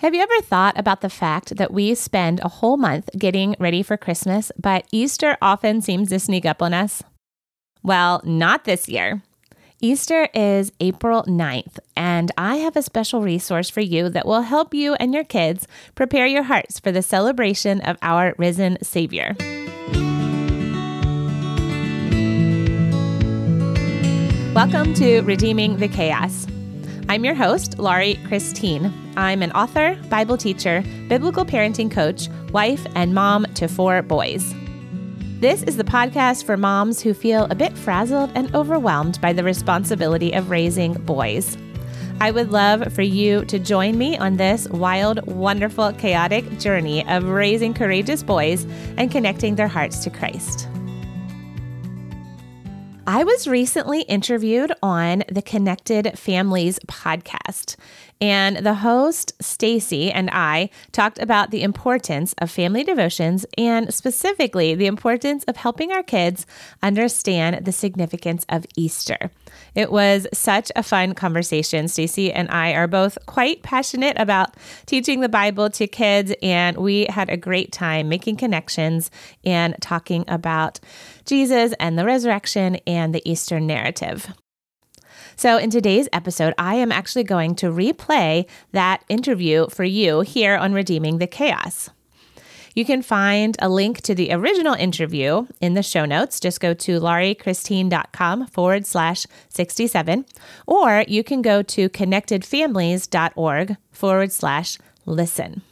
Have you ever thought about the fact that we spend a whole month getting ready for Christmas, but Easter often seems to sneak up on us? Well, not this year. Easter is April 9th, and I have a special resource for you that will help you and your kids prepare your hearts for the celebration of our risen Savior. Welcome to Redeeming the Chaos. I'm your host, Laurie Christine. I'm an author, Bible teacher, biblical parenting coach, wife, and mom to 4 boys. This is the podcast for moms who feel a bit frazzled and overwhelmed by the responsibility of raising boys. I would love for you to join me on this wild, wonderful, chaotic journey of raising courageous boys and connecting their hearts to Christ. I was recently interviewed on the Connected Families podcast, and the host, Stacy, and I talked about the importance of family devotions and specifically the importance of helping our kids understand the significance of Easter. It was such a fun conversation. Stacy and I are both quite passionate about teaching the Bible to kids, and we had a great time making connections and talking about Jesus and the resurrection and the Easter narrative. So in today's episode, I am actually going to replay that interview for you here on Redeeming the Chaos. You can find a link to the original interview in the show notes. Just go to lauriechristine.com/67, or you can go to ConnectedFamilies.org/listen.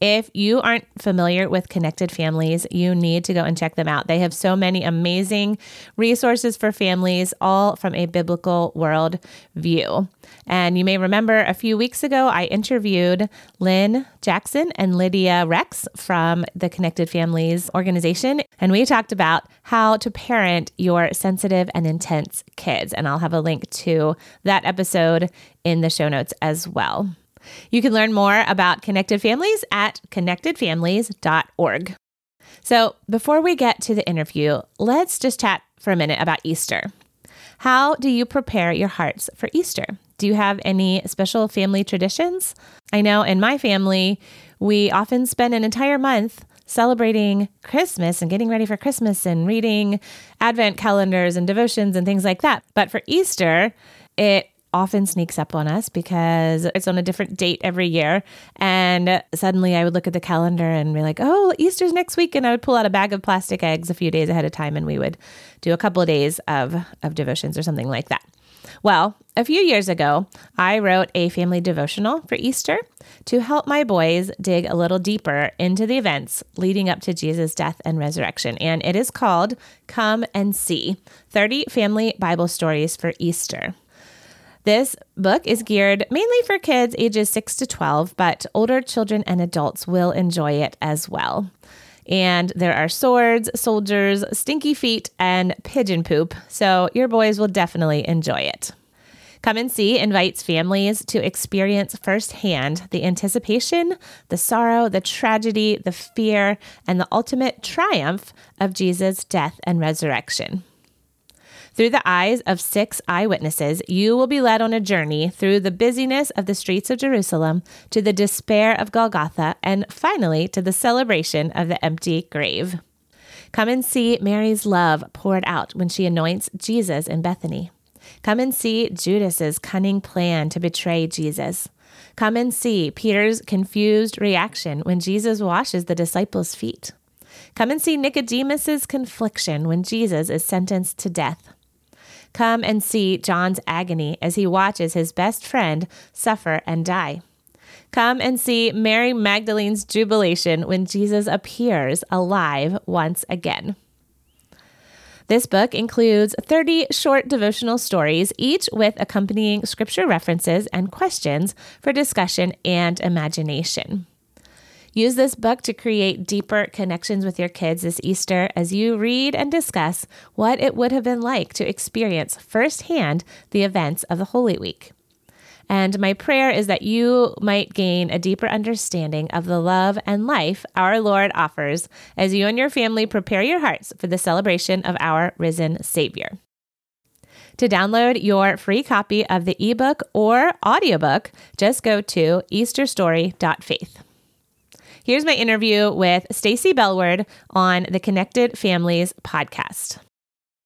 If you aren't familiar with Connected Families, you need to go and check them out. They have so many amazing resources for families, all from a biblical world view. And you may remember a few weeks ago, I interviewed Lynn Jackson and Lydia Rex from the Connected Families organization. And we talked about how to parent your sensitive and intense kids. And I'll have a link to that episode in the show notes as well. You can learn more about Connected Families at ConnectedFamilies.org. So before we get to the interview, let's just chat for a minute about Easter. How do you prepare your hearts for Easter? Do you have any special family traditions? I know in my family, we often spend an entire month celebrating Christmas and getting ready for Christmas and reading Advent calendars and devotions and things like that. But for Easter, it often sneaks up on us because it's on a different date every year. And suddenly I would look at the calendar and be like, oh, Easter's next week. And I would pull out a bag of plastic eggs a few days ahead of time, and we would do a couple of days of devotions or something like that. Well, a few years ago, I wrote a family devotional for Easter to help my boys dig a little deeper into the events leading up to Jesus' death and resurrection. And it is called Come and See, 30 Family Bible Stories for Easter. This book is geared mainly for kids ages 6 to 12, but older children and adults will enjoy it as well. And there are swords, soldiers, stinky feet, and pigeon poop, so your boys will definitely enjoy it. Come and See invites families to experience firsthand the anticipation, the sorrow, the tragedy, the fear, and the ultimate triumph of Jesus' death and resurrection. Through the eyes of 6 eyewitnesses, you will be led on a journey through the busyness of the streets of Jerusalem to the despair of Golgotha and finally to the celebration of the empty grave. Come and see Mary's love poured out when she anoints Jesus in Bethany. Come and see Judas's cunning plan to betray Jesus. Come and see Peter's confused reaction when Jesus washes the disciples' feet. Come and see Nicodemus's confliction when Jesus is sentenced to death. Come and see John's agony as he watches his best friend suffer and die. Come and see Mary Magdalene's jubilation when Jesus appears alive once again. This book includes 30 short devotional stories, each with accompanying scripture references and questions for discussion and imagination. Use this book to create deeper connections with your kids this Easter as you read and discuss what it would have been like to experience firsthand the events of the Holy Week. And my prayer is that you might gain a deeper understanding of the love and life our Lord offers as you and your family prepare your hearts for the celebration of our risen Savior. To download your free copy of the ebook or audiobook, just go to easterstory.faith. Here's my interview with Stacy Bellward on the Connected Families podcast.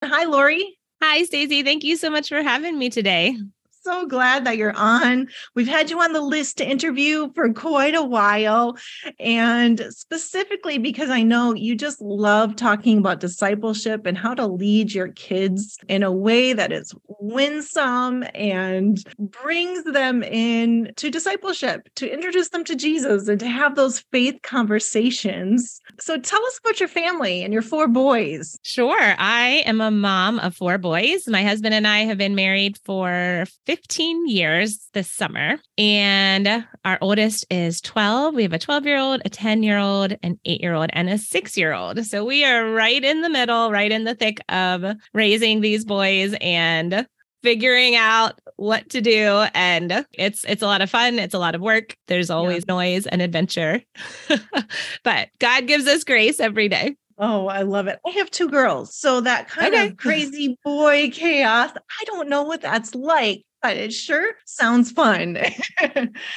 Hi, Laurie. Hi, Stacy. Thank you so much for having me today. So glad that you're on. We've had you on the list to interview for quite a while, and specifically because I know you just love talking about discipleship and how to lead your kids in a way that is winsome and brings them in to discipleship, to introduce them to Jesus and to have those faith conversations. So tell us about your family and your four boys. Sure. I am a mom of four boys. My husband and I have been married for 15 years this summer, and our oldest is 12. We have a 12-year-old, a 10-year-old, an 8-year-old, and a 6-year-old. So we are right in the middle, right in the thick of raising these boys and figuring out what to do. And it's a lot of fun. It's a lot of work. There's always noise and adventure, but God gives us grace every day. Oh, I love it. I have two girls. So that kind of crazy boy chaos, I don't know what that's like, but it sure sounds fun.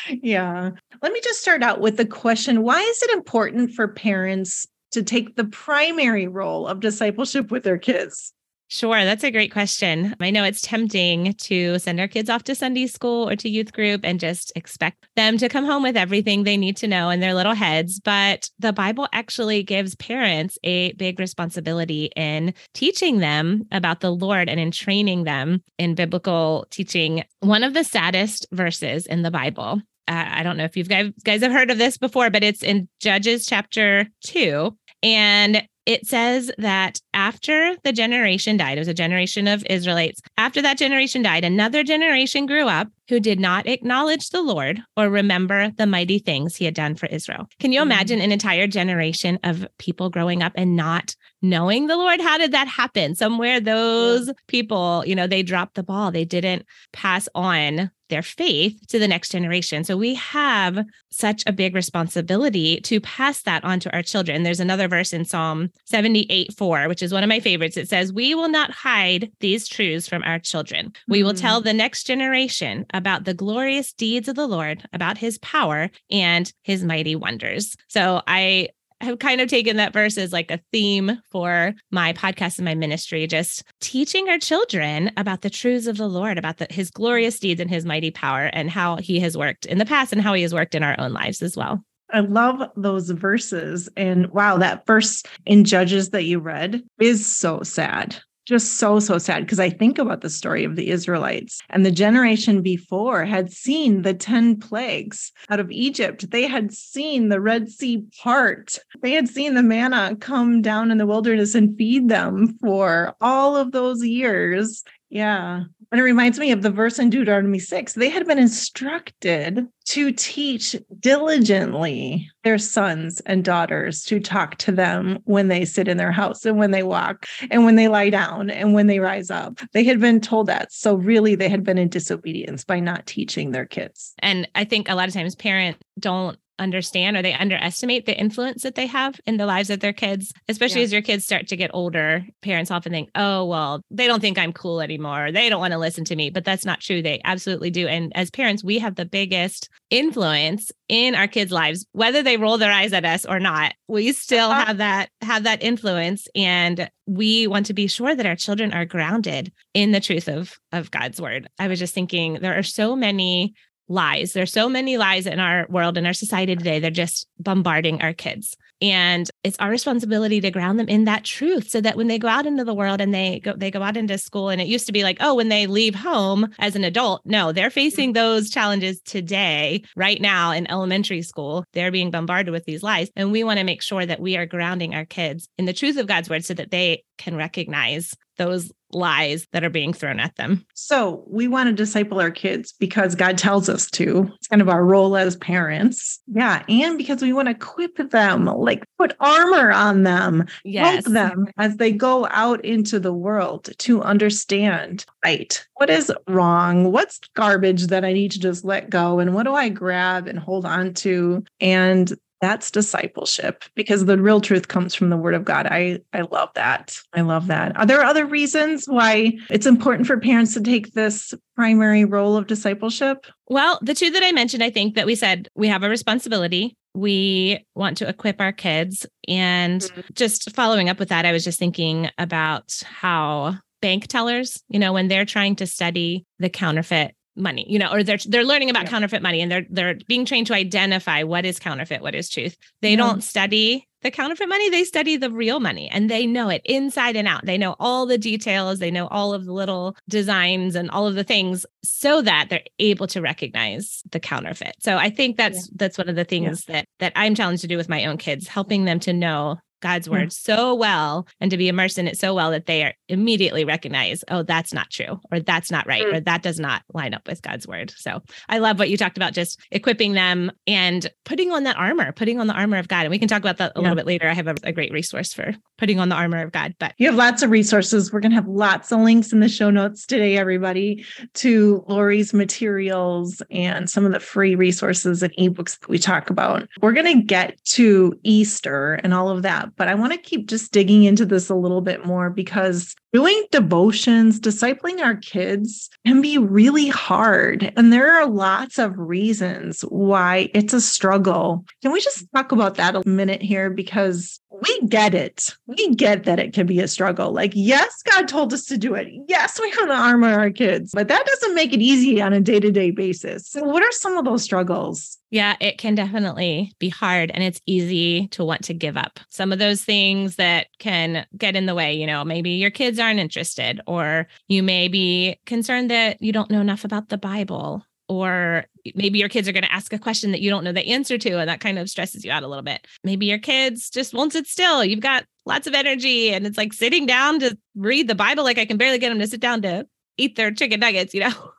Yeah. Let me just start out with the question. Why is it important for parents to take the primary role of discipleship with their kids? Sure. That's a great question. I know it's tempting to send our kids off to Sunday school or to youth group and just expect them to come home with everything they need to know in their little heads. But the Bible actually gives parents a big responsibility in teaching them about the Lord and in training them in biblical teaching. One of the saddest verses in the Bible, I don't know if you guys have heard of this before, but it's in Judges chapter 2. And it says that after the generation died, it was a generation of Israelites. After that generation died, another generation grew up who did not acknowledge the Lord or remember the mighty things he had done for Israel. Can you imagine an entire generation of people growing up and not knowing the Lord? How did that happen? Somewhere those people, they dropped the ball. They didn't pass on their faith to the next generation. So we have such a big responsibility to pass that on to our children. There's another verse in Psalm 78:4, which is one of my favorites. It says, "We will not hide these truths from our children. We will tell the next generation about the glorious deeds of the Lord, about his power and his mighty wonders." So I have kind of taken that verse as like a theme for my podcast and my ministry, just teaching our children about the truths of the Lord, about his glorious deeds and his mighty power and how he has worked in the past and how he has worked in our own lives as well. I love those verses. And wow, that verse in Judges that you read is so sad. Just so sad, because I think about the story of the Israelites, and the generation before had seen the 10 plagues out of Egypt. They had seen the Red Sea part. They had seen the manna come down in the wilderness and feed them for all of those years. Yeah. And it reminds me of the verse in Deuteronomy 6. They had been instructed to teach diligently their sons and daughters to talk to them when they sit in their house and when they walk and when they lie down and when they rise up. They had been told that. So really, they had been in disobedience by not teaching their kids. And I think a lot of times parents don't understand, or they underestimate the influence that they have in the lives of their kids, especially as your kids start to get older. Parents often think, oh, well, they don't think I'm cool anymore. They don't want to listen to me, but that's not true. They absolutely do. And as parents, we have the biggest influence in our kids' lives, whether they roll their eyes at us or not. We still have that influence. And we want to be sure that our children are grounded in the truth of God's word. I was just thinking, there are so many lies. There's so many lies in our world, in our society today. They're just bombarding our kids. And it's our responsibility to ground them in that truth so that when they go out into the world and they go out into school, and it used to be like, oh, when they leave home as an adult, no, they're facing those challenges today, right now in elementary school, they're being bombarded with these lies. And we want to make sure that we are grounding our kids in the truth of God's word so that they can recognize those lies that are being thrown at them. So we want to disciple our kids because God tells us to. It's kind of our role as parents. Yeah. And because we want to equip them, like put armor on them, help them as they go out into the world to understand, right, what is wrong? What's garbage that I need to just let go? And what do I grab and hold on to? And That's discipleship, because the real truth comes from the Word of God. I love that. I love that. Are there other reasons why it's important for parents to take this primary role of discipleship? Well, the two that I mentioned, I think that we said we have a responsibility. We want to equip our kids. And just following up with that, I was just thinking about how bank tellers, you know, when they're trying to study the counterfeit money, you know, or they're learning about counterfeit money and they're being trained to identify what is counterfeit, what is truth. They don't study the counterfeit money. They study the real money, and they know it inside and out. They know all the details. They know all of the little designs and all of the things so that they're able to recognize the counterfeit. So I think that's one of the things that I'm challenged to do with my own kids, helping them to know God's word so well and to be immersed in it so well that they are immediately recognize, oh, that's not true, or that's not right, or that does not line up with God's word. So I love what you talked about, just equipping them and putting on the armor of God. And we can talk about that a little bit later. I have a great resource for putting on the armor of God. But you have lots of resources. We're going to have lots of links in the show notes today, everybody, to Laurie's materials and some of the free resources and ebooks that we talk about. We're going to get to Easter and all of that, but I want to keep just digging into this a little bit more, because doing devotions, discipling our kids can be really hard. And there are lots of reasons why it's a struggle. Can we just talk about that a minute here? Because we get it. We get that it can be a struggle. Like, yes, God told us to do it. Yes, we want to armor our kids, but that doesn't make it easy on a day-to-day basis. So what are some of those struggles? Yeah, it can definitely be hard, and it's easy to want to give up some of those things that can get in the way. You know, maybe your kids aren't interested, or you may be concerned that you don't know enough about the Bible, or maybe your kids are going to ask a question that you don't know the answer to, and that kind of stresses you out a little bit. Maybe your kids just won't sit still. You've got lots of energy, and it's like sitting down to read the Bible. Like, I can barely get them to sit down to eat their chicken nuggets, you know,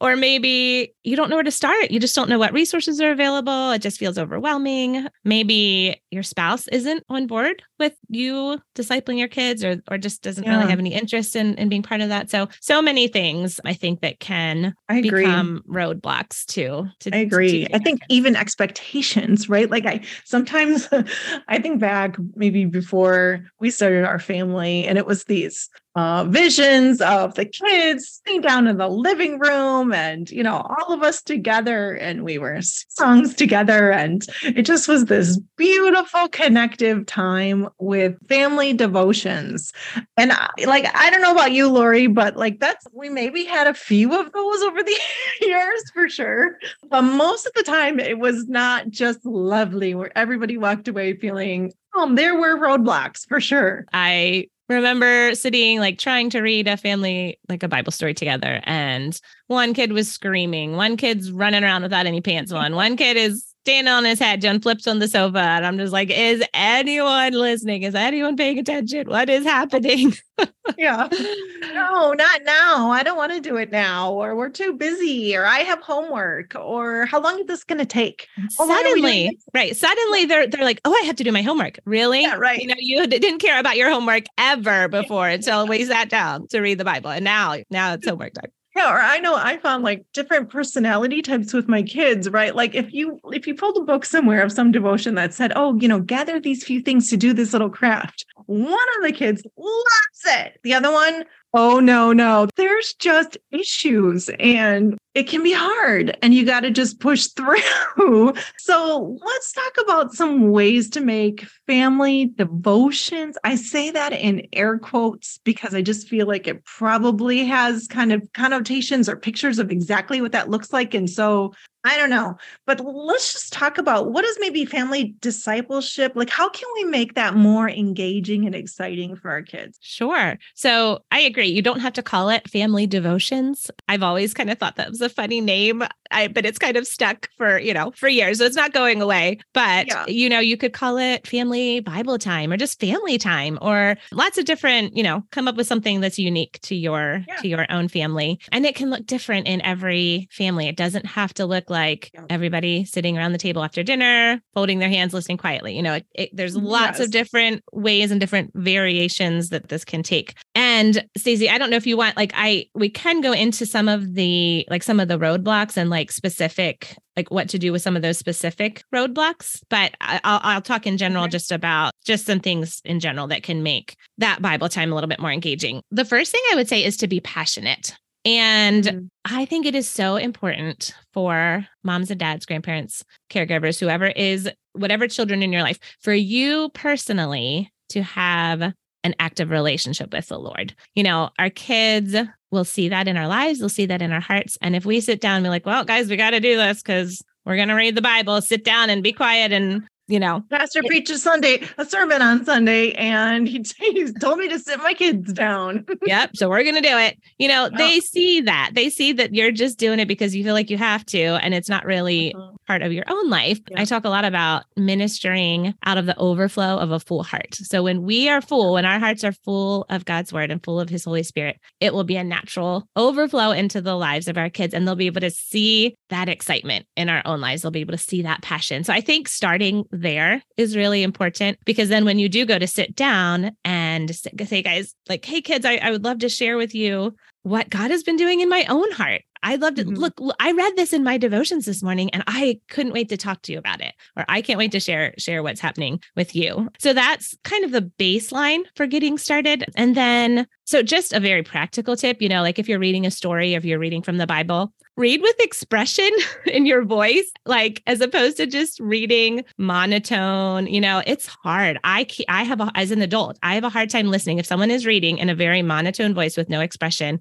or maybe you don't know where to start. You just don't know what resources are available. It just feels overwhelming. Maybe your spouse isn't on board with you discipling your kids, or just doesn't really have any interest in being part of that. So many things I think that can become roadblocks to I agree. I think even expectations, right? Like sometimes I think back maybe before we started our family, and it was these visions of the kids sitting down in the living room and, you know, all of us together, and we were songs together. And it just was this beautiful connective time with family devotions. And I don't know about you, Laurie, but we maybe had a few of those over the years for sure. But most of the time it was not just lovely, where everybody walked away feeling, there were roadblocks for sure. I remember sitting, trying to read a family, a Bible story together. And one kid was screaming. One kid's running around without any pants on. One kid is standing on his head, John flips on the sofa. And I'm just like, is anyone listening? Is anyone paying attention? What is happening? No, not now. I don't want to do it now. Or we're too busy. Or I have homework. Or how long is this going to take? Suddenly they're like, oh, I have to do my homework. Really? Yeah, right. You know, you didn't care about your homework ever before until we sat down to read the Bible. And now it's homework time. Yeah, or I know I found different personality types with my kids, right? Like if you pulled a book somewhere of some devotion that said, oh, you know, gather these few things to do this little craft. One of the kids loves it. The other one, oh, no, there's just issues, and it can be hard, and you got to just push through. So let's talk about some ways to make family devotions. I say that in air quotes because I just feel like it probably has kind of connotations or pictures of exactly what that looks like. And so I don't know, but let's just talk about what is maybe family discipleship? How can we make that more engaging and exciting for our kids? Sure. So I agree. You don't have to call it family devotions. I've always kind of thought that was a funny name, but it's kind of stuck for years. So it's not going away, but you could call it family Bible time, or just family time, or lots of different, come up with something that's unique to your, to your own family. And it can look different in every family. It doesn't have to look like everybody sitting around the table after dinner, folding their hands, listening quietly. There's lots of different ways and different variations that this can take. And And Stacy, I don't know if you want, like, we can go into some of the, like, some of the roadblocks and like specific, like what to do with some of those specific roadblocks, but I'll talk in general just about just some things in general that can make that Bible time a little bit more engaging. The first thing I would say is to be passionate. And I think it is so important for moms and dads, grandparents, caregivers, whatever children in your life, for you personally to have an active relationship with the Lord. You know, our kids will see that in our lives. They'll see that in our hearts. And if we sit down and be like, well, guys, we got to do this because we're going to read the Bible, sit down and be quiet and, you know. Pastor preaches a sermon on Sunday, and he told me to sit my kids down. Yep. So we're going to do it. You know, They see that. They see that you're just doing it because you feel like you have to, and it's not really part of your own life. Yeah. I talk a lot about ministering out of the overflow of a full heart. So when our hearts are full of God's word and full of his Holy Spirit, it will be a natural overflow into the lives of our kids, and they'll be able to see that excitement in our own lives. They'll be able to see that passion. So I think starting there is really important, because then when you do go to sit down and say, guys, like, hey, kids, I would love to share with you what God has been doing in my own heart. I'd love to look, I read this in my devotions this morning and I couldn't wait to talk to you about it, or I can't wait to share what's happening with you. So that's kind of the baseline for getting started. And then, so just a very practical tip, you know, like if you're reading a story, if you're reading from the Bible, read with expression in your voice, like as opposed to just reading monotone. You know, it's hard. As an adult, I have a hard time listening. If someone is reading in a very monotone voice with no expression,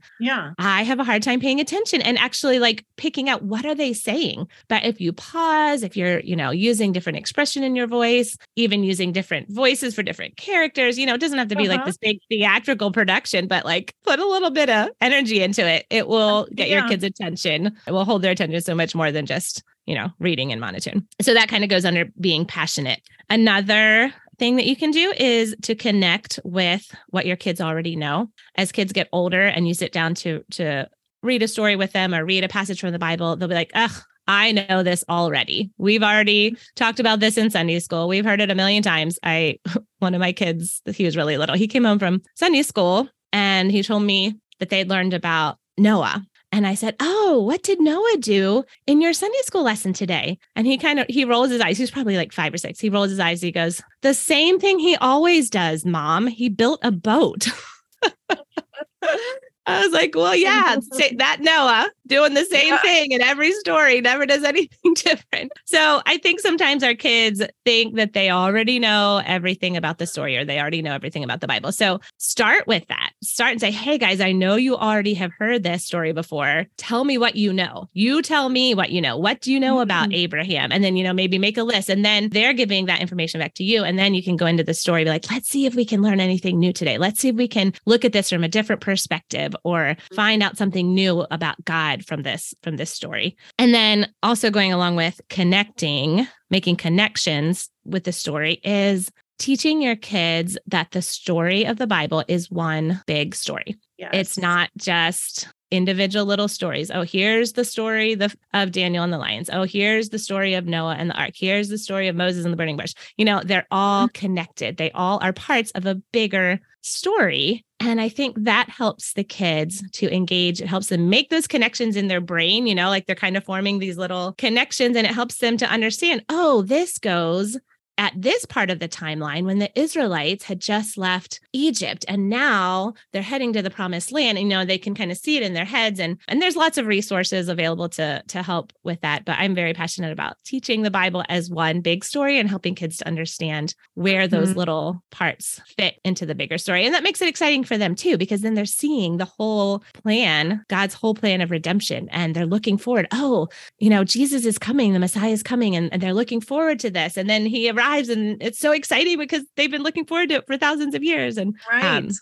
I have a hard time paying attention and actually like picking out what are they saying. But if you pause, if you're, you know, using different expression in your voice, even using different voices for different characters, you know, it doesn't have to be like this big theatrical production, but like put a little bit of energy into it. It will get your kids' attention. It will hold their attention so much more than just, you know, reading in monotone. So that kind of goes under being passionate. Another thing that you can do is to connect with what your kids already know. As kids get older and you sit down to read a story with them or read a passage from the Bible, they'll be like, ugh, I know this already. We've already talked about this in Sunday school. We've heard it a million times. One of my kids, he was really little. He came home from Sunday school and he told me that they'd learned about Noah. And I said, oh, what did Noah do in your Sunday school lesson today? And he rolls his eyes. He was probably like 5 or 6. He rolls his eyes. He goes, the same thing he always does, Mom. He built a boat. I was like, well, yeah, that Noah doing the same thing in every story, never does anything different. So I think sometimes our kids think that they already know everything about the story, or they already know everything about the Bible. So start with that. Start and say, hey, guys, I know you already have heard this story before. Tell me what you know. You tell me what you know. What do you know about Abraham? And then, you know, maybe make a list, and then they're giving that information back to you. And then you can go into the story, be like, let's see if we can learn anything new today. Let's see if we can look at this from a different perspective, or find out something new about God from this story. And then also going along with making connections with the story is teaching your kids that the story of the Bible is one big story. Yes. It's not just individual little stories. Oh, here's the story of Daniel and the lions. Oh, here's the story of Noah and the ark. Here's the story of Moses and the burning bush. You know, they're all connected. They all are parts of a bigger story. And I think that helps the kids to engage. It helps them make those connections in their brain, you know, like they're kind of forming these little connections, and it helps them to understand, oh, this goes at this part of the timeline when the Israelites had just left Egypt and now they're heading to the promised land. And, you know, they can kind of see it in their heads, and there's lots of resources available to help with that. But I'm very passionate about teaching the Bible as one big story and helping kids to understand where those little parts fit into the bigger story. And that makes it exciting for them too, because then they're seeing the whole plan, God's whole plan of redemption, and they're looking forward. Oh, you know, Jesus is coming, the Messiah is coming, and they're looking forward to this. And then he arrives. And it's so exciting because they've been looking forward to it for thousands of years. And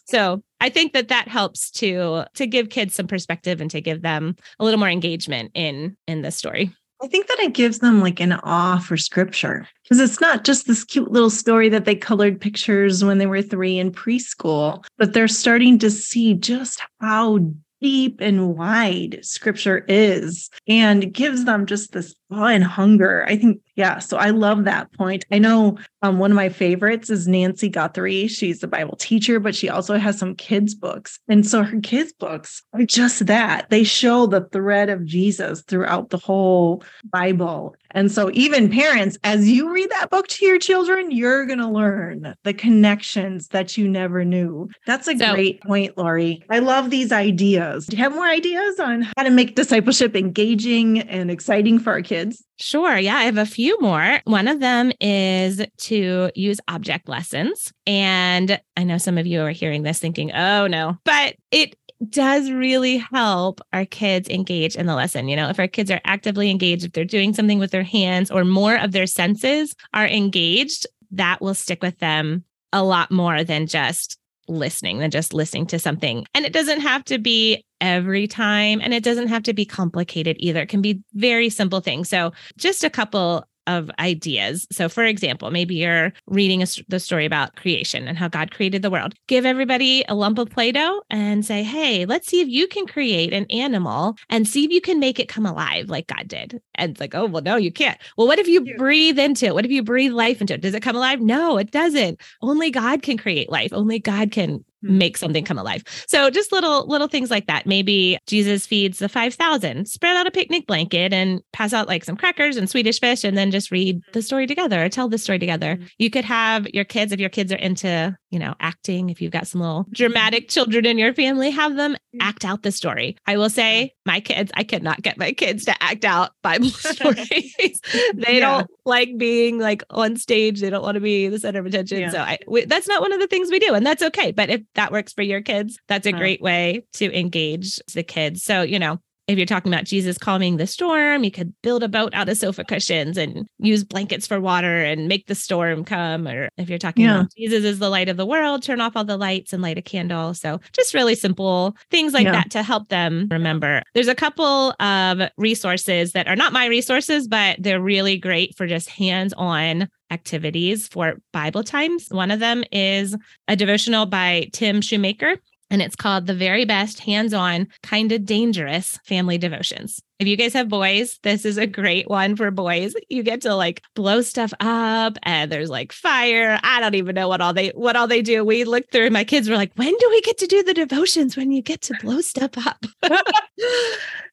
so I think that helps to give kids some perspective and to give them a little more engagement in the story. I think that it gives them like an awe for scripture, because it's not just this cute little story that they colored pictures when they were 3 in preschool, but they're starting to see just how deep and wide scripture is, and gives them just this awe and hunger. I think, yeah. So I love that point. I know one of my favorites is Nancy Guthrie. She's a Bible teacher, but she also has some kids' books. And so her kids' books are just that. They show the thread of Jesus throughout the whole Bible. And so even parents, as you read that book to your children, you're going to learn the connections that you never knew. That's a great point, Laurie. I love these ideas. Do you have more ideas on how to make discipleship engaging and exciting for our kids? Sure. Yeah, I have a few more. One of them is to use object lessons. And I know some of you are hearing this thinking, oh no, but it does really help our kids engage in the lesson. You know, if our kids are actively engaged, if they're doing something with their hands or more of their senses are engaged, that will stick with them a lot more than just listening to something. And it doesn't have to be every time, and it doesn't have to be complicated either. It can be very simple things. So just a couple of ideas. So for example, maybe you're reading the story about creation and how God created the world. Give everybody a lump of Play-Doh and say, hey, let's see if you can create an animal and see if you can make it come alive like God did. And it's like, oh, well, no, you can't. Well, what if you breathe into it? What if you breathe life into it? Does it come alive? No, it doesn't. Only God can create life. Only God can make something come alive. So just little things like that. Maybe Jesus feeds the 5,000, spread out a picnic blanket and pass out like some crackers and Swedish fish, and then just read the story together or tell the story together. You could have your kids, if your kids are into, you know, acting, if you've got some little dramatic children in your family, have them act out the story. I will say my kids, I cannot get my kids to act out Bible stories. They don't like being like on stage. They don't want to be the center of attention. Yeah. So that's not one of the things we do, and that's okay. But if that works for your kids, that's a great way to engage the kids. So, you know, if you're talking about Jesus calming the storm, you could build a boat out of sofa cushions and use blankets for water and make the storm come. Or if you're talking about Jesus is the light of the world, turn off all the lights and light a candle. So just really simple things like that to help them remember. There's a couple of resources that are not my resources, but they're really great for just hands-on activities for Bible times. One of them is a devotional by Tim Shoemaker, and it's called The Very Best Hands-On, Kinda Dangerous Family Devotions. If you guys have boys, this is a great one for boys. You get to like blow stuff up, and there's like fire. I don't even know what all they do. We looked through, my kids were like, when do we get to do the devotions when you get to blow stuff up?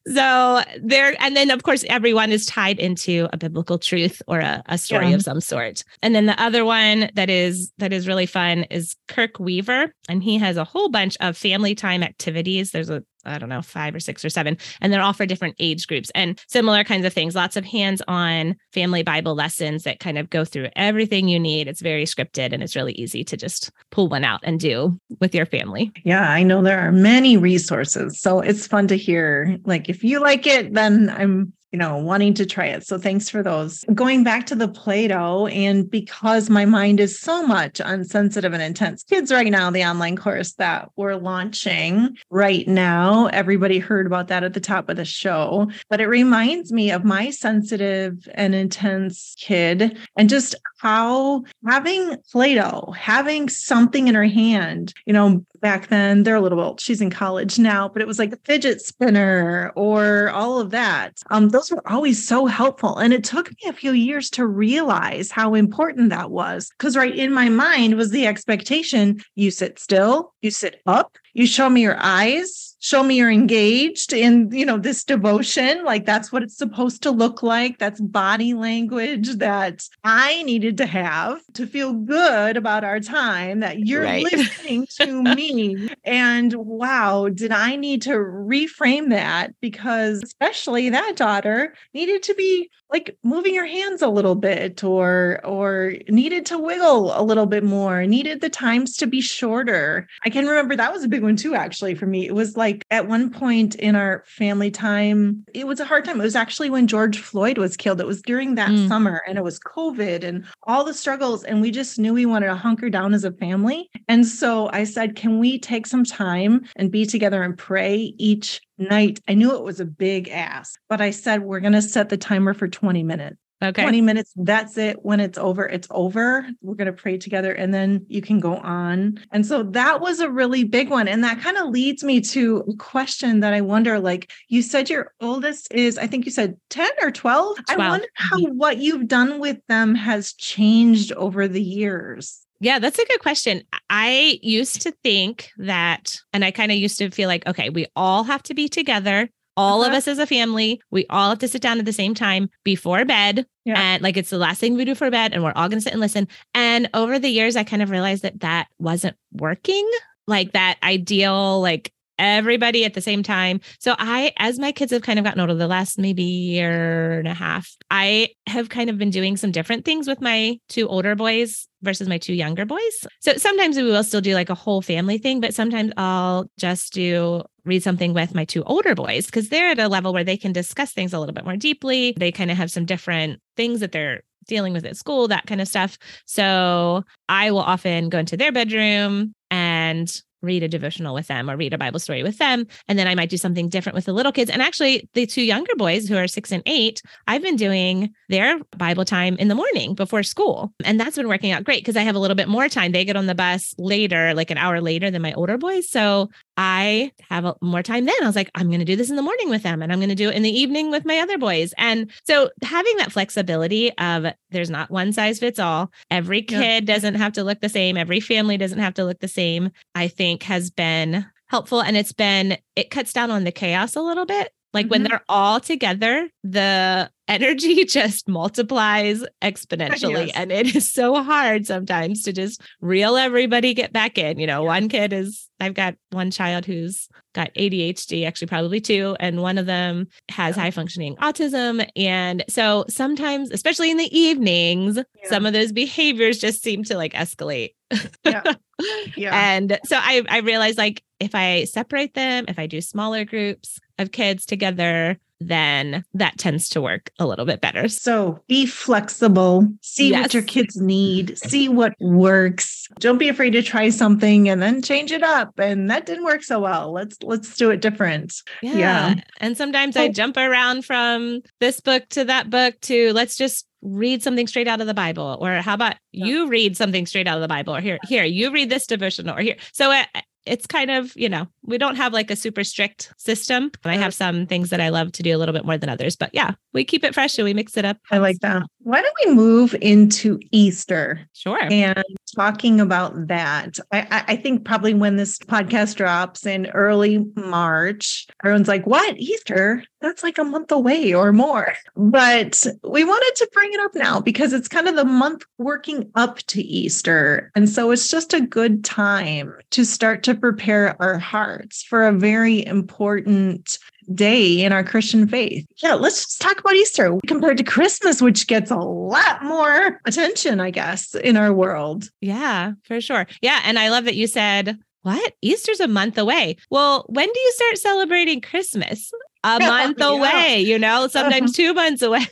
So there, and then of course, everyone is tied into a biblical truth or a story of some sort. And then the other one that is really fun is Kirk Weaver. And he has a whole bunch of family time activities. There's 5 or 6 or 7, and they're all for different age groups and similar kinds of things. Lots of hands-on family Bible lessons that kind of go through everything you need. It's very scripted, and it's really easy to just pull one out and do with your family. Yeah, I know there are many resources. So it's fun to hear, like, if you like it, then I'm wanting to try it. So thanks for those. Going back to the Play-Doh, and because my mind is so much on sensitive and intense kids right now, the online course that we're launching right now, everybody heard about that at the top of the show, but it reminds me of my sensitive and intense kid and just how having Play-Doh, having something in her hand, back then, they're a little old, she's in college now, but it was like a fidget spinner or all of that. Those were always so helpful. And it took me a few years to realize how important that was. Because right in my mind was the expectation, you sit still, you sit up, you show me your eyes, show me you're engaged in, this devotion. Like, that's what it's supposed to look like. That's body language that I needed to have to feel good about our time, that you're listening to me. And wow, did I need to reframe that? Because especially that daughter needed to be like moving her hands a little bit or needed to wiggle a little bit more, needed the times to be shorter. I can remember that was a big one too, actually, for me. It was like at one point in our family time, it was a hard time. It was actually when George Floyd was killed. It was during that summer, and it was COVID and all the struggles. And we just knew we wanted to hunker down as a family. And so I said, can we take some time and be together and pray each night? I knew it was a big ask, but I said, we're going to set the timer for 20 minutes. Okay. 20 minutes. That's it. When it's over, it's over. We're going to pray together and then you can go on. And so that was a really big one. And that kind of leads me to a question that I wonder, like you said, your oldest is, I think you said 10 or 12. I wonder how what you've done with them has changed over the years. Yeah, that's a good question. I used to think that, and I kind of used to feel like, okay, we all have to be together. All of us as a family, we all have to sit down at the same time before bed. Yeah. And like, it's the last thing we do for bed and we're all going to sit and listen. And over the years, I kind of realized that that wasn't working, like that ideal, like everybody at the same time. So I, as my kids have kind of gotten older, the last maybe year and a half, I have kind of been doing some different things with my two older boys versus my two younger boys. So sometimes we will still do like a whole family thing, but sometimes I'll just read something with my two older boys because they're at a level where they can discuss things a little bit more deeply. They kind of have some different things that they're dealing with at school, that kind of stuff. So I will often go into their bedroom and read a devotional with them or read a Bible story with them. And then I might do something different with the little kids. And actually the two younger boys who are 6 and 8, I've been doing their Bible time in the morning before school. And that's been working out great because I have a little bit more time. They get on the bus later, like an hour later than my older boys. So I have more time then. I was like, I'm going to do this in the morning with them and I'm going to do it in the evening with my other boys. And so having that flexibility of there's not one size fits all. Every kid doesn't have to look the same. Every family doesn't have to look the same, I think has been helpful. And it cuts down on the chaos a little bit. Like when they're all together, the energy just multiplies exponentially. Yes. And it is so hard sometimes to just reel everybody get back in. You know, I've got one child who's got ADHD, actually probably two, and one of them has high functioning autism. And so sometimes, especially in the evenings, some of those behaviors just seem to like escalate. And so I realized like, if I separate them, if I do smaller groups of kids together, then that tends to work a little bit better. So be flexible, see what your kids need, see what works. Don't be afraid to try something and then change it up. And that didn't work so well. Let's do it different. Yeah. And sometimes I jump around from this book to that book to let's just read something straight out of the Bible. Or how about you read something straight out of the Bible, or here, you read this devotional, or here. So it's kind of, you know, we don't have like a super strict system. I have some things that I love to do a little bit more than others, but we keep it fresh and we mix it up. I like that. Why don't we move into Easter? Sure. And talking about that, I think probably when this podcast drops in early March, everyone's like, what? Easter? That's like a month away or more. But we wanted to bring it up now because it's kind of the month working up to Easter. And so it's just a good time to start to prepare our hearts for a very important day in our Christian faith. Yeah, let's just talk about Easter compared to Christmas, which gets a lot more attention, I guess, in our world. Yeah, for sure. Yeah. And I love that you said, what? Easter's a month away. Well, when do you start celebrating Christmas? A month away, you know, sometimes 2 months away.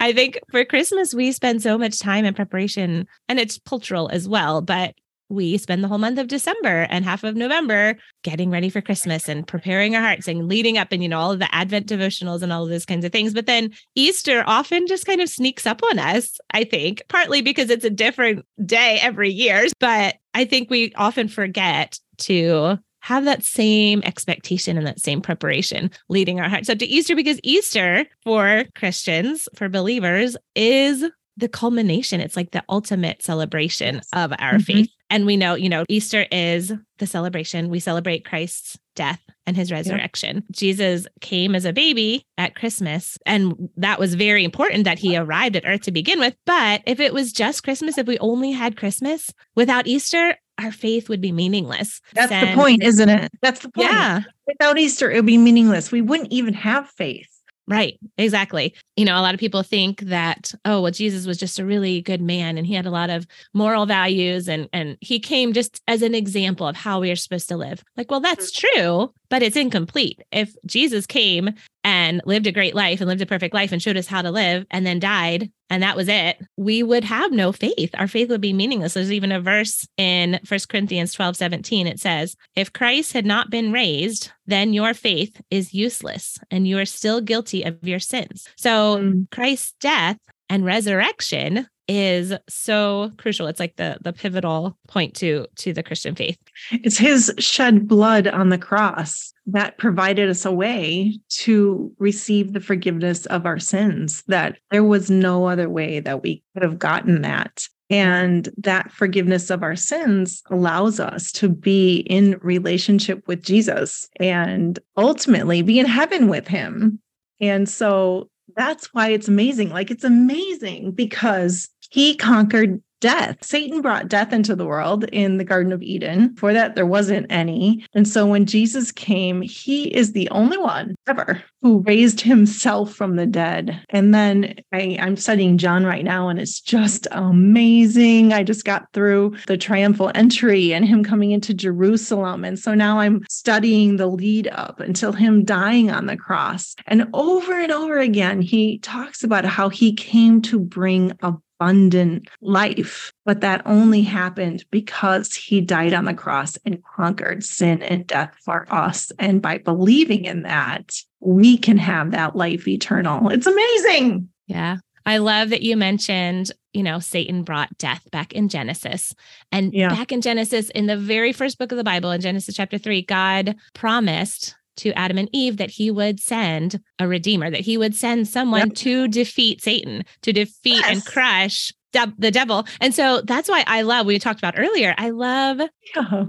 I think for Christmas, we spend so much time in preparation, and it's cultural as well, but we spend the whole month of December and half of November getting ready for Christmas and preparing our hearts and leading up and, you know, all of the Advent devotionals and all of those kinds of things. But then Easter often just kind of sneaks up on us, I think, partly because it's a different day every year. But I think we often forget to have that same expectation and that same preparation leading our hearts up to Easter, because Easter for Christians, for believers, is the culmination. It's like the ultimate celebration of our faith. And we know, you know, Easter is the celebration. We celebrate Christ's death and his resurrection. Yeah. Jesus came as a baby at Christmas, and that was very important that he arrived at earth to begin with. But if it was just Christmas, if we only had Christmas without Easter, our faith would be meaningless. That's the point, isn't it? That's the point. Yeah. Without Easter, it would be meaningless. We wouldn't even have faith. Right. Exactly. You know, a lot of people think that, oh, well, Jesus was just a really good man and he had a lot of moral values and he came just as an example of how we are supposed to live. Like, well, that's true, but it's incomplete. If Jesus came and lived a great life and lived a perfect life and showed us how to live and then died, and that was it, we would have no faith. Our faith would be meaningless. There's even a verse in 1 Corinthians 12:17. It says, if Christ had not been raised, then your faith is useless and you are still guilty of your sins. So Christ's death And resurrection is so crucial. It's like the pivotal point to the Christian faith. It's his shed blood on the cross that provided us a way to receive the forgiveness of our sins, that there was no other way that we could have gotten that. And that forgiveness of our sins allows us to be in relationship with Jesus and ultimately be in heaven with him. And so that's why it's amazing. Like, it's amazing because he conquered death. Satan brought death into the world in the Garden of Eden. Before that, there wasn't any. And so when Jesus came, he is the only one ever who raised himself from the dead. And then I'm studying John right now, and it's just amazing. I just got through the triumphal entry and him coming into Jerusalem. And so now I'm studying the lead up until him dying on the cross. And over again, he talks about how he came to bring abundant life, but that only happened because he died on the cross and conquered sin and death for us. And by believing in that, we can have that life eternal. It's amazing. Yeah. I love that you mentioned, you know, Satan brought death back in Genesis. And back in Genesis, in the very first book of the Bible, in Genesis chapter 3, God promised to Adam and Eve that he would send a redeemer, that he would send someone to defeat Satan, to defeat and crush the devil. And so that's why I love, we talked about earlier, I love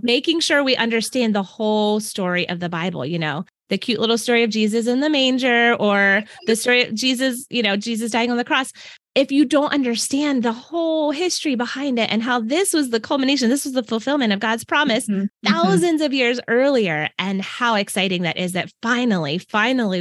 making sure we understand the whole story of the Bible, you know, the cute little story of Jesus in the manger or the story of Jesus, you know, Jesus dying on the cross. If you don't understand the whole history behind it and how this was the culmination, this was the fulfillment of God's promise thousands of years earlier, and how exciting that is that finally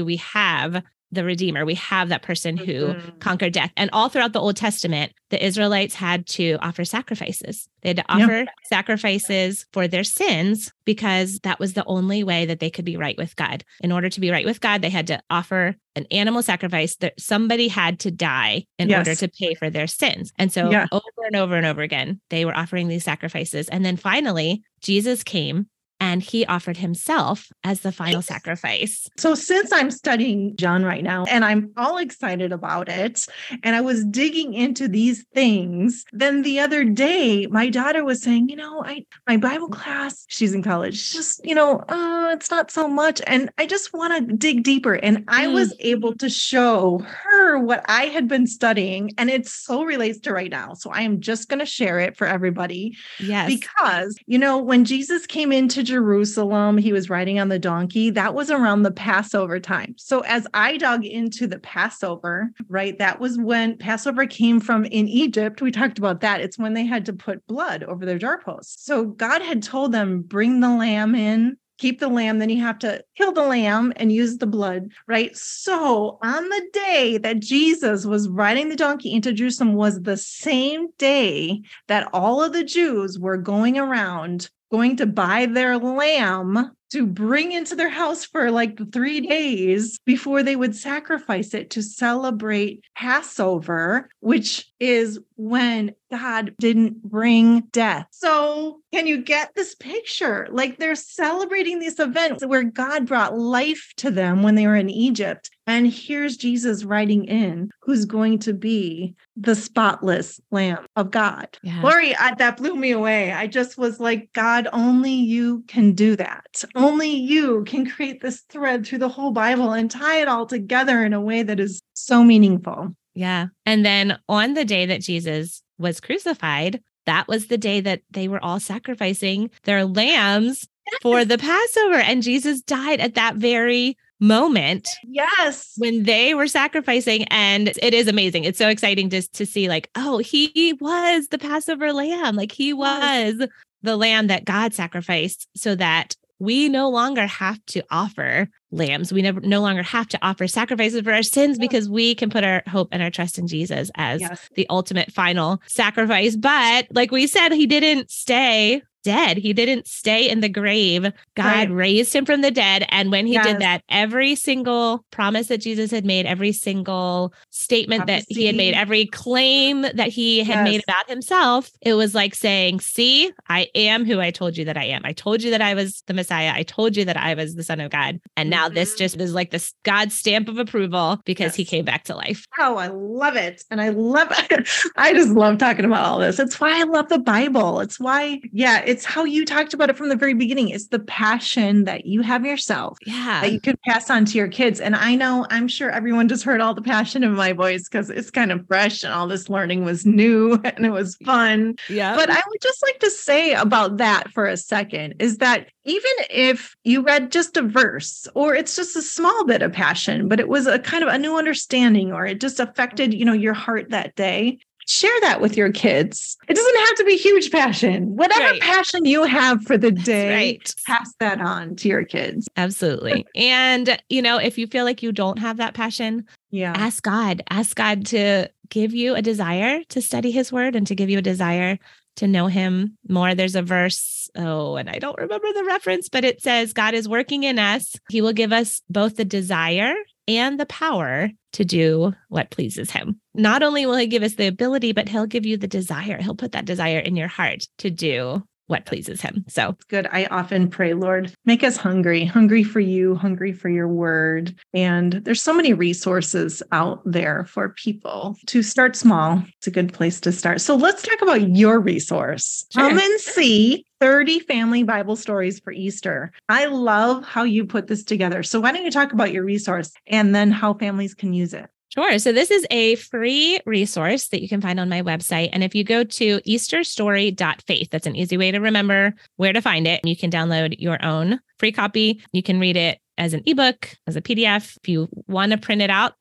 we have the Redeemer. We have that person who conquered death. And all throughout the Old Testament, the Israelites had to offer sacrifices. They had to offer sacrifices for their sins because that was the only way that they could be right with God. In order to be right with God, they had to offer an animal sacrifice, that somebody had to die in order to pay for their sins. And so over and over again, they were offering these sacrifices. And then finally, Jesus came and he offered himself as the final sacrifice. So since I'm studying John right now, and I'm all excited about it, and I was digging into these things, then the other day, my daughter was saying, you know, my Bible class, she's in college, just, you know, it's not so much. And I just want to dig deeper. And I was able to show her what I had been studying, and it so relates to right now. So I am just going to share it for everybody. Yes. Because, you know, when Jesus came into Jerusalem, he was riding on the donkey. That was around the Passover time. So as I dug into the Passover, right, that was when Passover came from in Egypt. We talked about that. It's when they had to put blood over their doorposts. So God had told them, bring the lamb in, keep the lamb, then you have to kill the lamb and use the blood, right? So on the day that Jesus was riding the donkey into Jerusalem was the same day that all of the Jews were going around going to buy their lamb to bring into their house for like 3 days before they would sacrifice it to celebrate Passover, which is when God didn't bring death. So can you get this picture? Like, they're celebrating this event where God brought life to them when they were in Egypt. And here's Jesus riding in, who's going to be the spotless Lamb of God. Yeah. Laurie, that blew me away. I just was like, God, only you can do that. Only you can create this thread through the whole Bible and tie it all together in a way that is so meaningful. Yeah. And then on the day that Jesus was crucified, that was the day that they were all sacrificing their lambs for the Passover. And Jesus died at that very moment. Yes. When they were sacrificing. And it is amazing. It's so exciting just to see, like, oh, he was the Passover lamb. Like, he was the lamb that God sacrificed so that we no longer have to offer lambs. We no longer have to offer sacrifices for our sins because we can put our hope and our trust in Jesus as the ultimate final sacrifice. But like we said, he didn't stay dead. He didn't stay in the grave. God raised him from the dead. And when he did that, every single promise that Jesus had made, every single statement that he had made, every claim that he had made about himself, it was like saying, see, I am who I told you that I am. I told you that I was the Messiah. I told you that I was the Son of God. And now this just is like this God's stamp of approval because he came back to life. Oh, I love it. And I love it. I just love talking about all this. It's why I love the Bible. It's why, it's how you talked about it from the very beginning. It's the passion that you have yourself that you can pass on to your kids. And I know, I'm sure everyone just heard all the passion in my voice because it's kind of fresh and all this learning was new and it was fun. Yeah. But I would just like to say about that for a second is that even if you read just a verse or it's just a small bit of passion, but it was a kind of a new understanding or it just affected, your heart that day. Share that with your kids. It doesn't have to be huge passion. Whatever passion you have for the day, pass that on to your kids. Absolutely. And, if you feel like you don't have that passion, ask God to give you a desire to study his word and to give you a desire to know him more. There's a verse, and I don't remember the reference, but it says, God is working in us. He will give us both the desire and the power to do what pleases him. Not only will he give us the ability, but he'll give you the desire. He'll put that desire in your heart to do what pleases him. So it's good. I often pray, Lord, make us hungry for you, hungry for your word. And there's so many resources out there for people to start small. It's a good place to start. So let's talk about your resource. Sure. Come and see 30 family Bible stories for Easter. I love how you put this together. So why don't you talk about your resource and then how families can use it? Sure. So this is a free resource that you can find on my website. And if you go to easterstory.faith, that's an easy way to remember where to find it. You can download your own free copy. You can read it as an ebook, as a PDF. If you want to print it out,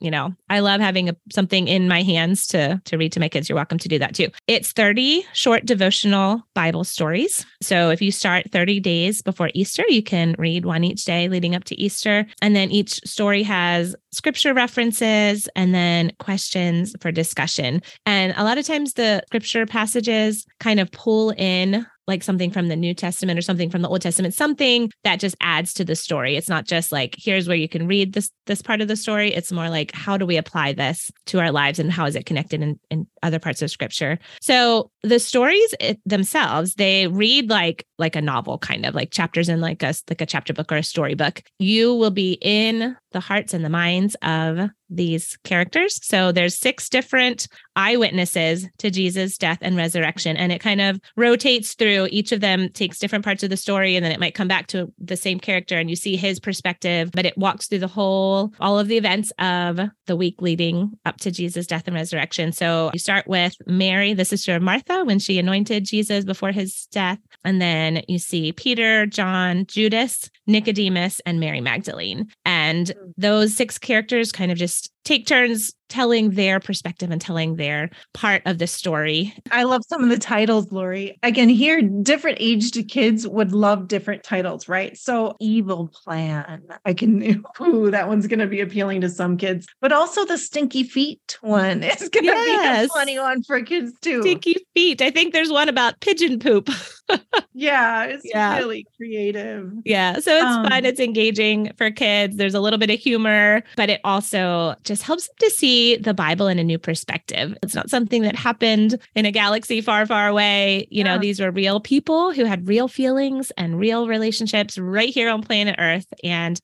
I love having something in my hands to read to my kids. You're welcome to do that too. It's 30 short devotional Bible stories. So if you start 30 days before Easter, you can read one each day leading up to Easter. And then each story has scripture references and then questions for discussion. And a lot of times the scripture passages kind of pull in like something from the New Testament or something from the Old Testament, something that just adds to the story. It's not just like, here's where you can read this part of the story. It's more like, how do we apply this to our lives and how is it connected in other parts of scripture? So the stories themselves, they read like a novel, kind of like chapters in like a chapter book or a storybook. You will be in the hearts and the minds of these characters. So there's 6 different eyewitnesses to Jesus' death and resurrection. And it kind of rotates through. Each of them takes different parts of the story. And then it might come back to the same character and you see his perspective, but it walks through the all of the events of the week leading up to Jesus' death and resurrection. So you start with Mary, the sister of Martha, when she anointed Jesus before his death. And then you see Peter, John, Judas, Nicodemus, and Mary Magdalene. And those 6 characters kind of just take turns telling their perspective and telling their part of the story. I love some of the titles, Laurie. I can hear different aged kids would love different titles, right? So evil plan. That one's going to be appealing to some kids, but also the stinky feet one is going to be a funny one for kids too. Stinky feet. I think there's one about pigeon poop. It's really creative. Yeah. So it's fun. It's engaging for kids. There's a little bit of humor, but it also just helps them to see the Bible in a new perspective. It's not something that happened in a galaxy far, far away. You know, these were real people who had real feelings and real relationships right here on planet Earth. And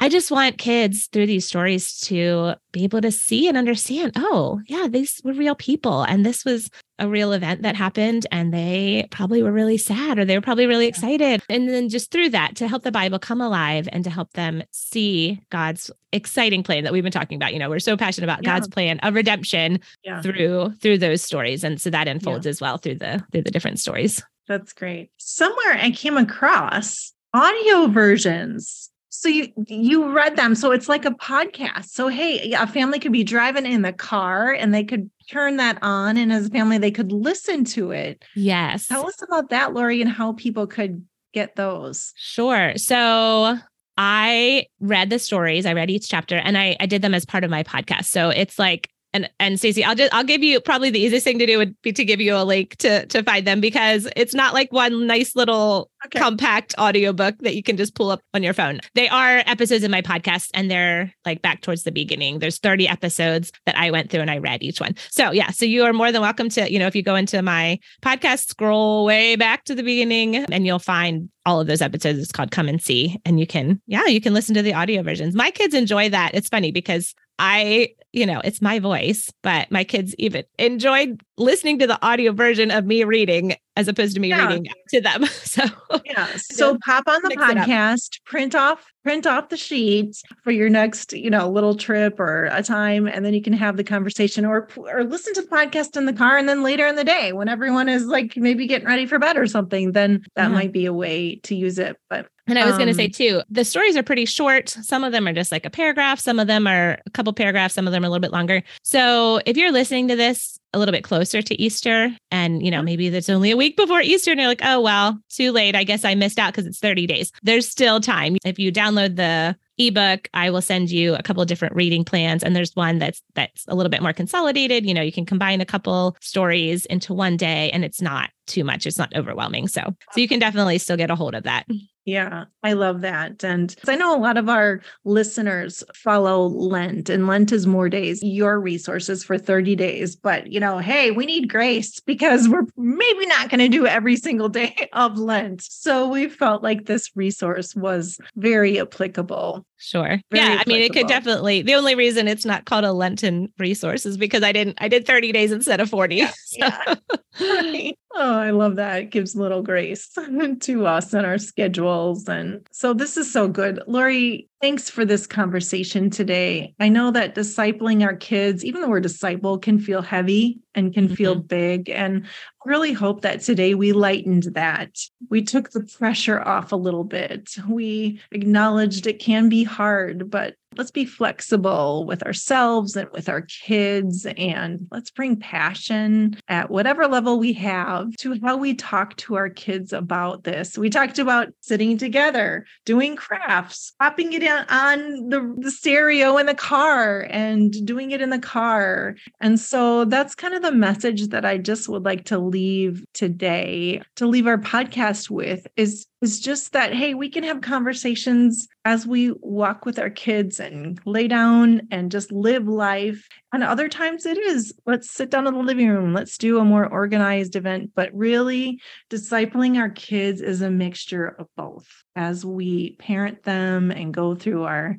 I just want kids through these stories to be able to see and understand, these were real people. And this was a real event that happened and they probably were really sad or they were probably really excited. And then just through that to help the Bible come alive and to help them see God's exciting plan that we've been talking about. We're so passionate about God's plan of redemption through those stories. And so that unfolds as well through the different stories. That's great. Somewhere I came across audio versions. So you read them. So it's like a podcast. So, hey, a family could be driving in the car and they could turn that on. And as a family, they could listen to it. Yes. Tell us about that, Laurie, and how people could get those. Sure. So I read the stories. I read each chapter and I did them as part of my podcast. So it's like And Stacy, I'll give you probably the easiest thing to do would be to give you a link to find them, because it's not like one nice little compact audiobook that you can just pull up on your phone. They are episodes in my podcast, and they're like back towards the beginning. There's 30 episodes that I went through and I read each one. So yeah, so you are more than welcome to, you know, if you go into my podcast, scroll way back to the beginning and you'll find all of those episodes. It's called Come and See, and you can listen to the audio versions. My kids enjoy that. It's funny because it's my voice, but my kids even enjoyed listening to the audio version of me reading as opposed to me reading to them. So so pop on the podcast, print off the sheets for your next, little trip or a time, and then you can have the conversation or listen to the podcast in the car. And then later in the day, when everyone is like maybe getting ready for bed or something, then that might be a way to use it. But and I was going to say too, the stories are pretty short. Some of them are just like a paragraph. Some of them are a couple paragraphs. Some of them are a little bit longer. So if you're listening to this a little bit closer to Easter and, maybe there's only a week before Easter and you're like, oh, well, too late. I guess I missed out because it's 30 days. There's still time. If you download the ebook, I will send you a couple of different reading plans. And there's one that's a little bit more consolidated. You can combine a couple stories into one day and it's not too much. It's not overwhelming. So you can definitely still get a hold of that. Yeah, I love that. And I know a lot of our listeners follow Lent, and Lent is more days, your resources for 30 days. But, hey, we need grace because we're maybe not going to do every single day of Lent. So we felt like this resource was very applicable. Sure. Very applicable. I mean, it could definitely, the only reason it's not called a Lenten resource is because I did 30 days instead of 40. Yeah. So. Right. Oh, I love that. It gives little grace to us and our schedules. And so this is so good. Laurie, thanks for this conversation today. I know that discipling our kids, even the word disciple, can feel heavy and can feel big. And I really hope that today we lightened that. We took the pressure off a little bit. We acknowledged it can be hard, but let's be flexible with ourselves and with our kids, and let's bring passion at whatever level we have to how we talk to our kids about this. We talked about sitting together, doing crafts, popping it on the stereo in the car and doing it in the car. And so that's kind of the message that I just would like to leave today, to leave our podcast with is just that, hey, we can have conversations as we walk with our kids and lay down and just live life. And other times it is, let's sit down in the living room. Let's do a more organized event. But really, discipling our kids is a mixture of both as we parent them and go through our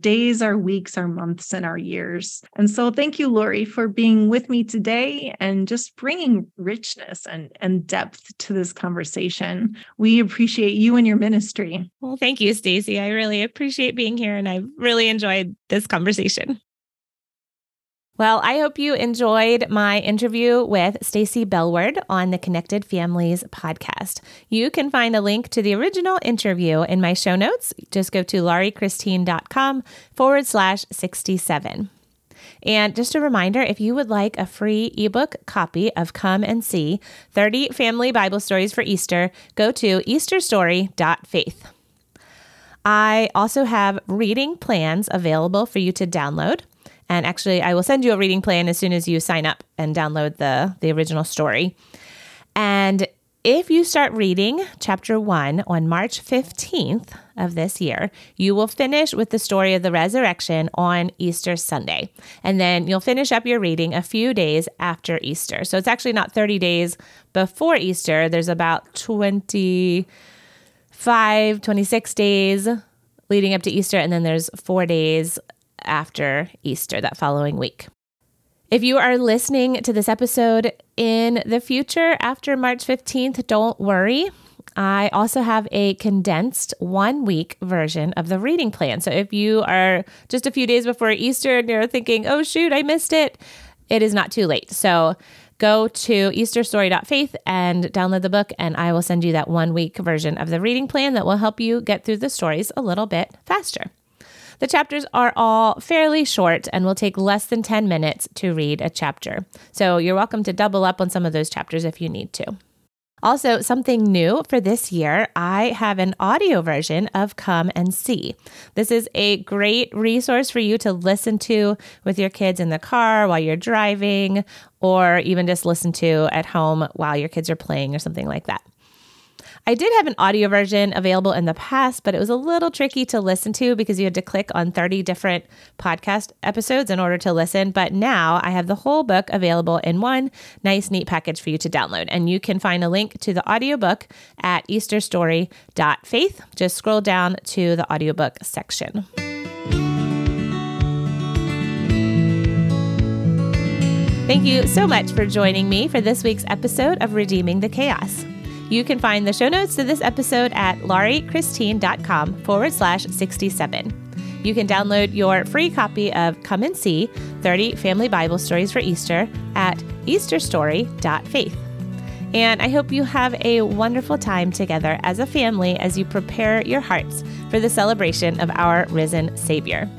days, our weeks, our months, and our years. And so thank you, Laurie, for being with me today and just bringing richness and depth to this conversation. We appreciate you and your ministry. Well, thank you, Stacy. I really appreciate being here, and I really enjoyed this conversation. Well, I hope you enjoyed my interview with Stacy Bellward on the Connected Families podcast. You can find a link to the original interview in my show notes. Just go to lauriechristine.com/67. And just a reminder, if you would like a free ebook copy of Come and See, 30 Family Bible Stories for Easter, go to easterstory.faith. I also have reading plans available for you to download. And actually, I will send you a reading plan as soon as you sign up and download the original story. And if you start reading chapter 1 on March 15th of this year, you will finish with the story of the resurrection on Easter Sunday. And then you'll finish up your reading a few days after Easter. So it's actually not 30 days before Easter. There's about 25, 26 days leading up to Easter. And then there's 4 days after Easter that following week. If you are listening to this episode in the future after March 15th, don't worry. I also have a condensed 1 week version of the reading plan. So if you are just a few days before Easter and you're thinking, oh shoot, I missed it, it is not too late. So go to easterstory.faith and download the book, and I will send you that 1 week version of the reading plan that will help you get through the stories a little bit faster. The chapters are all fairly short and will take less than 10 minutes to read a chapter. So you're welcome to double up on some of those chapters if you need to. Also, something new for this year, I have an audio version of Come and See. This is a great resource for you to listen to with your kids in the car while you're driving, or even just listen to at home while your kids are playing or something like that. I did have an audio version available in the past, but it was a little tricky to listen to because you had to click on 30 different podcast episodes in order to listen. But now I have the whole book available in one nice, neat package for you to download. And you can find a link to the audiobook at easterstory.faith. Just scroll down to the audiobook section. Thank you so much for joining me for this week's episode of Redeeming the Chaos. You can find the show notes to this episode at lauriechristine.com/67. You can download your free copy of Come and See 30 Family Bible Stories for Easter at easterstory.faith. And I hope you have a wonderful time together as a family as you prepare your hearts for the celebration of our risen Savior.